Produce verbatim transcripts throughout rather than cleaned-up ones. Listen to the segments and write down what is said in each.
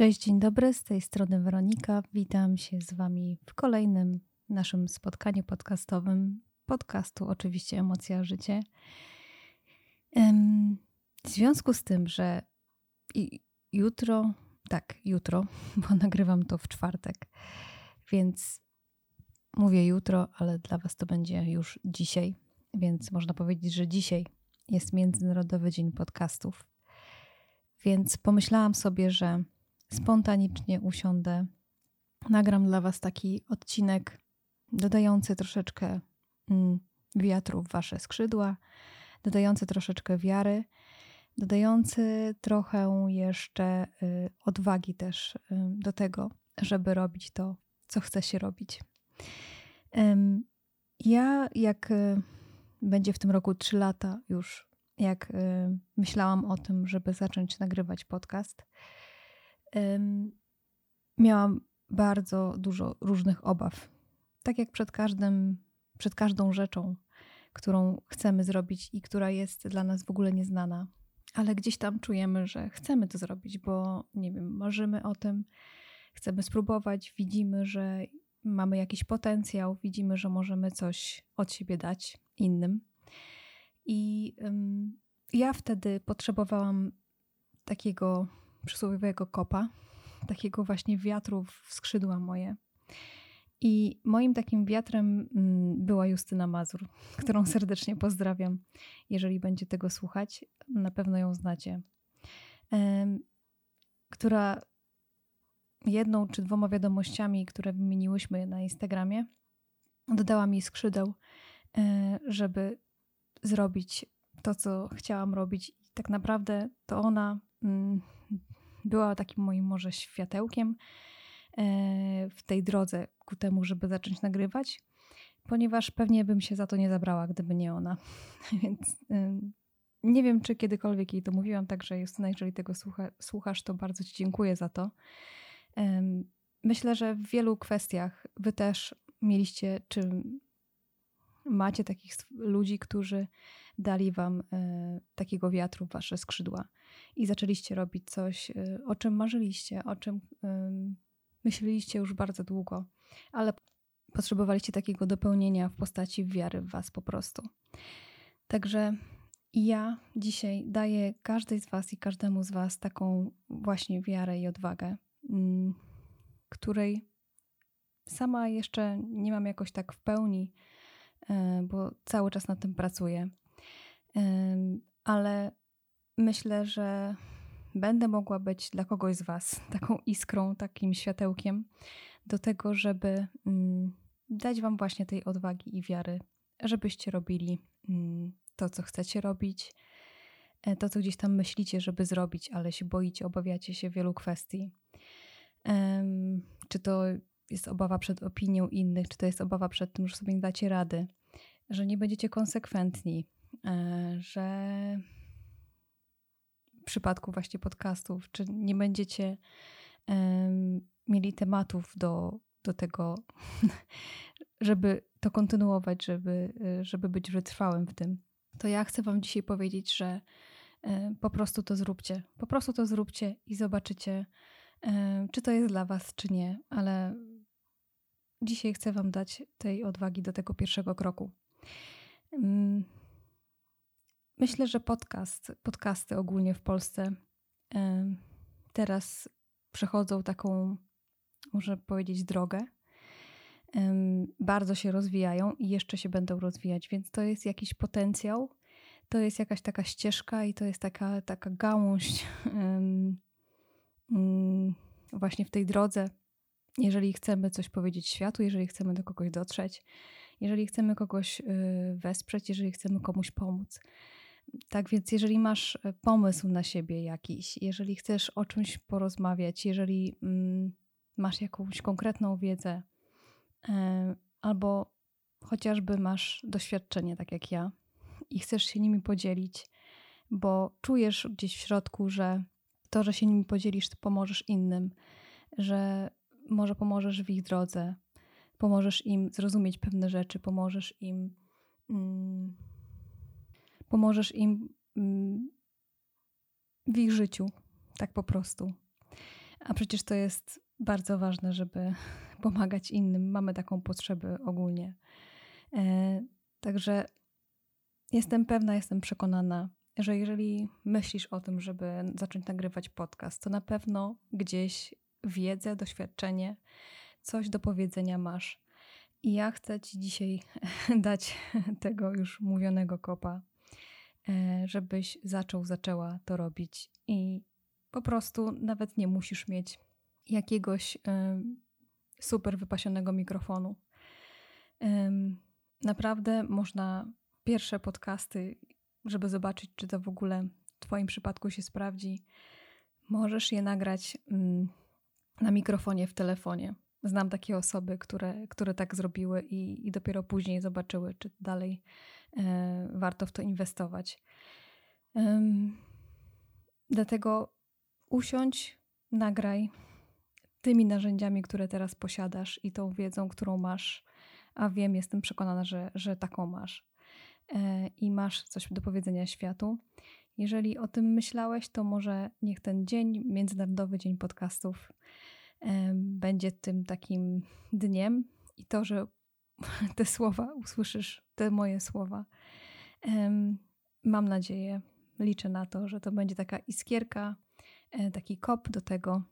Cześć, dzień dobry, z tej strony Weronika. Witam się z Wami w kolejnym naszym spotkaniu podcastowym. Podcastu oczywiście Emocja, życie. W związku z tym, że jutro, tak, jutro, bo nagrywam to w czwartek, więc mówię jutro, ale dla Was to będzie już dzisiaj, więc można powiedzieć, że dzisiaj jest Międzynarodowy Dzień Podcastów. Więc pomyślałam sobie, że spontanicznie usiądę, nagram dla Was taki odcinek dodający troszeczkę wiatru w Wasze skrzydła, dodający troszeczkę wiary, dodający trochę jeszcze odwagi też do tego, żeby robić to, co chce się robić. Ja, jak będzie w tym roku trzy lata już, jak myślałam o tym, żeby zacząć nagrywać podcast, miałam bardzo dużo różnych obaw. Tak jak przed każdym, przed każdą rzeczą, którą chcemy zrobić i która jest dla nas w ogóle nieznana. Ale gdzieś tam czujemy, że chcemy to zrobić, bo nie wiem, marzymy o tym, chcemy spróbować, widzimy, że mamy jakiś potencjał, widzimy, że możemy coś od siebie dać innym. I um, ja wtedy potrzebowałam takiego przysłowiowego kopa, takiego właśnie wiatru w skrzydła moje. I moim takim wiatrem była Justyna Mazur, którą serdecznie pozdrawiam. Jeżeli będzie tego słuchać, na pewno ją znacie. Która jedną czy dwoma wiadomościami, które wymieniłyśmy na Instagramie, dodała mi skrzydeł, żeby zrobić to, co chciałam robić. I tak naprawdę to ona była takim moim może światełkiem w tej drodze ku temu, żeby zacząć nagrywać, ponieważ pewnie bym się za to nie zabrała, gdyby nie ona. Więc nie wiem, czy kiedykolwiek jej to mówiłam, także Justyna, jeżeli tego słucha, słuchasz, to bardzo Ci dziękuję za to. Myślę, że w wielu kwestiach Wy też mieliście, czy macie takich ludzi, którzy dali Wam takiego wiatru w Wasze skrzydła i zaczęliście robić coś, o czym marzyliście, o czym myśleliście już bardzo długo, ale potrzebowaliście takiego dopełnienia w postaci wiary w Was po prostu. Także ja dzisiaj daję każdej z Was i każdemu z Was taką właśnie wiarę i odwagę, której sama jeszcze nie mam jakoś tak w pełni, bo cały czas nad tym pracuję. Ale myślę, że będę mogła być dla kogoś z Was taką iskrą, takim światełkiem do tego, żeby dać Wam właśnie tej odwagi i wiary, żebyście robili to, co chcecie robić, to, co gdzieś tam myślicie, żeby zrobić, ale się boicie, obawiacie się wielu kwestii. Czy to jest obawa przed opinią innych, czy to jest obawa przed tym, że sobie nie dacie rady, że nie będziecie konsekwentni, że w przypadku właśnie podcastów, czy nie będziecie um, mieli tematów do, do tego, żeby to kontynuować, żeby, żeby być wytrwałym w tym. To ja chcę Wam dzisiaj powiedzieć, że um, po prostu to zróbcie. Po prostu to zróbcie i zobaczycie, um, czy to jest dla Was, czy nie, ale dzisiaj chcę Wam dać tej odwagi do tego pierwszego kroku. Um, Myślę, że podcast, podcasty ogólnie w Polsce teraz przechodzą taką, można powiedzieć, drogę. Bardzo się rozwijają i jeszcze się będą rozwijać, więc to jest jakiś potencjał, to jest jakaś taka ścieżka i to jest taka, taka gałąź właśnie w tej drodze. Jeżeli chcemy coś powiedzieć światu, jeżeli chcemy do kogoś dotrzeć, jeżeli chcemy kogoś wesprzeć, jeżeli chcemy komuś pomóc. Tak więc jeżeli masz pomysł na siebie jakiś, jeżeli chcesz o czymś porozmawiać, jeżeli mm, masz jakąś konkretną wiedzę y, albo chociażby masz doświadczenie tak jak ja i chcesz się nimi podzielić, bo czujesz gdzieś w środku, że to, że się nimi podzielisz, to pomożesz innym, że może pomożesz w ich drodze, pomożesz im zrozumieć pewne rzeczy, pomożesz im... Mm, Pomożesz im w ich życiu, tak po prostu. A przecież to jest bardzo ważne, żeby pomagać innym. Mamy taką potrzebę ogólnie. Także jestem pewna, jestem przekonana, że jeżeli myślisz o tym, żeby zacząć nagrywać podcast, to na pewno gdzieś wiedzę, doświadczenie, coś do powiedzenia masz. I ja chcę Ci dzisiaj dać tego już mówionego kopa, żebyś zaczął, zaczęła to robić i po prostu nawet nie musisz mieć jakiegoś super wypasionego mikrofonu. Naprawdę można pierwsze podcasty, żeby zobaczyć, czy to w ogóle w Twoim przypadku się sprawdzi, możesz je nagrać na mikrofonie w telefonie. Znam takie osoby, które, które tak zrobiły i, i dopiero później zobaczyły, czy dalej y, warto w to inwestować. Ym, dlatego usiądź, nagraj tymi narzędziami, które teraz posiadasz i tą wiedzą, którą masz, a wiem, jestem przekonana, że, że taką masz y, i masz coś do powiedzenia światu. Jeżeli o tym myślałeś, to może niech ten dzień, Międzynarodowy Dzień Podcastów, będzie tym takim dniem i to, że te słowa usłyszysz, te moje słowa. Mam nadzieję, liczę na to, że to będzie taka iskierka, taki kop do tego,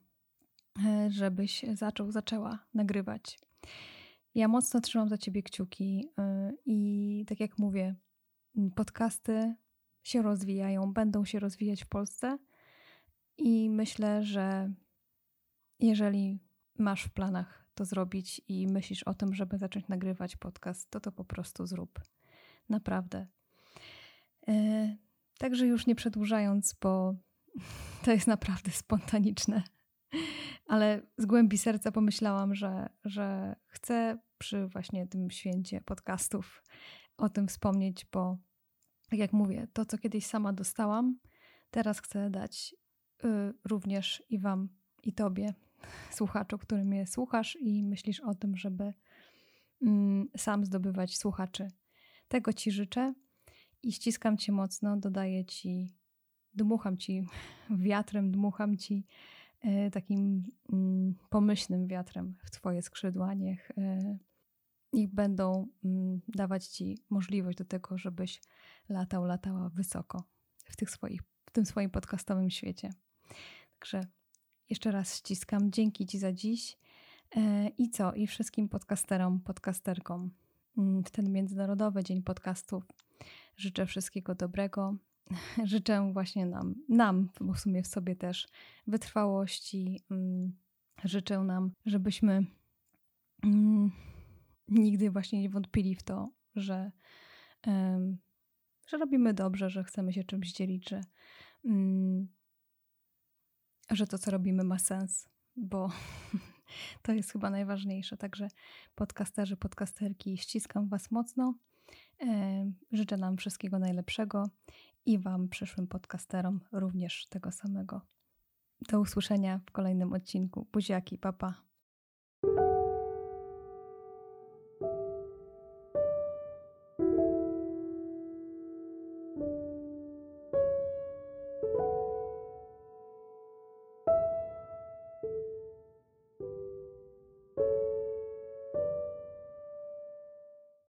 żebyś zaczął, zaczęła nagrywać. Ja mocno trzymam za Ciebie kciuki i tak jak mówię, podcasty się rozwijają, będą się rozwijać w Polsce i myślę, że jeżeli masz w planach to zrobić i myślisz o tym, żeby zacząć nagrywać podcast, to to po prostu zrób. Naprawdę. Yy, także już nie przedłużając, bo to jest naprawdę spontaniczne, ale z głębi serca pomyślałam, że, że chcę przy właśnie tym święcie podcastów o tym wspomnieć, bo tak jak mówię, to co kiedyś sama dostałam, teraz chcę dać yy, również i Wam, i Tobie, słuchaczu, który mnie słuchasz i myślisz o tym, żeby mm, sam zdobywać słuchaczy. Tego Ci życzę i ściskam Cię mocno, dodaję Ci, dmucham Ci wiatrem, dmucham Ci y, takim y, pomyślnym wiatrem w Twoje skrzydła. Niech, y, niech będą y, dawać Ci możliwość do tego, żebyś latał, latała wysoko w, tych swoich, w tym swoim podcastowym świecie. Także jeszcze raz ściskam. Dzięki Ci za dziś. I co? I wszystkim podcasterom, podcasterkom w ten Międzynarodowy Dzień Podcastów życzę wszystkiego dobrego. Życzę właśnie nam, nam, bo w sumie w sobie też, wytrwałości. Życzę nam, żebyśmy nigdy właśnie nie wątpili w to, że, że robimy dobrze, że chcemy się czymś dzielić, że że to, co robimy, ma sens, bo to jest chyba najważniejsze. Także podcasterzy, podcasterki, ściskam Was mocno. Życzę nam wszystkiego najlepszego i Wam, przyszłym podcasterom, również tego samego. Do usłyszenia w kolejnym odcinku. Buziaki, pa, pa.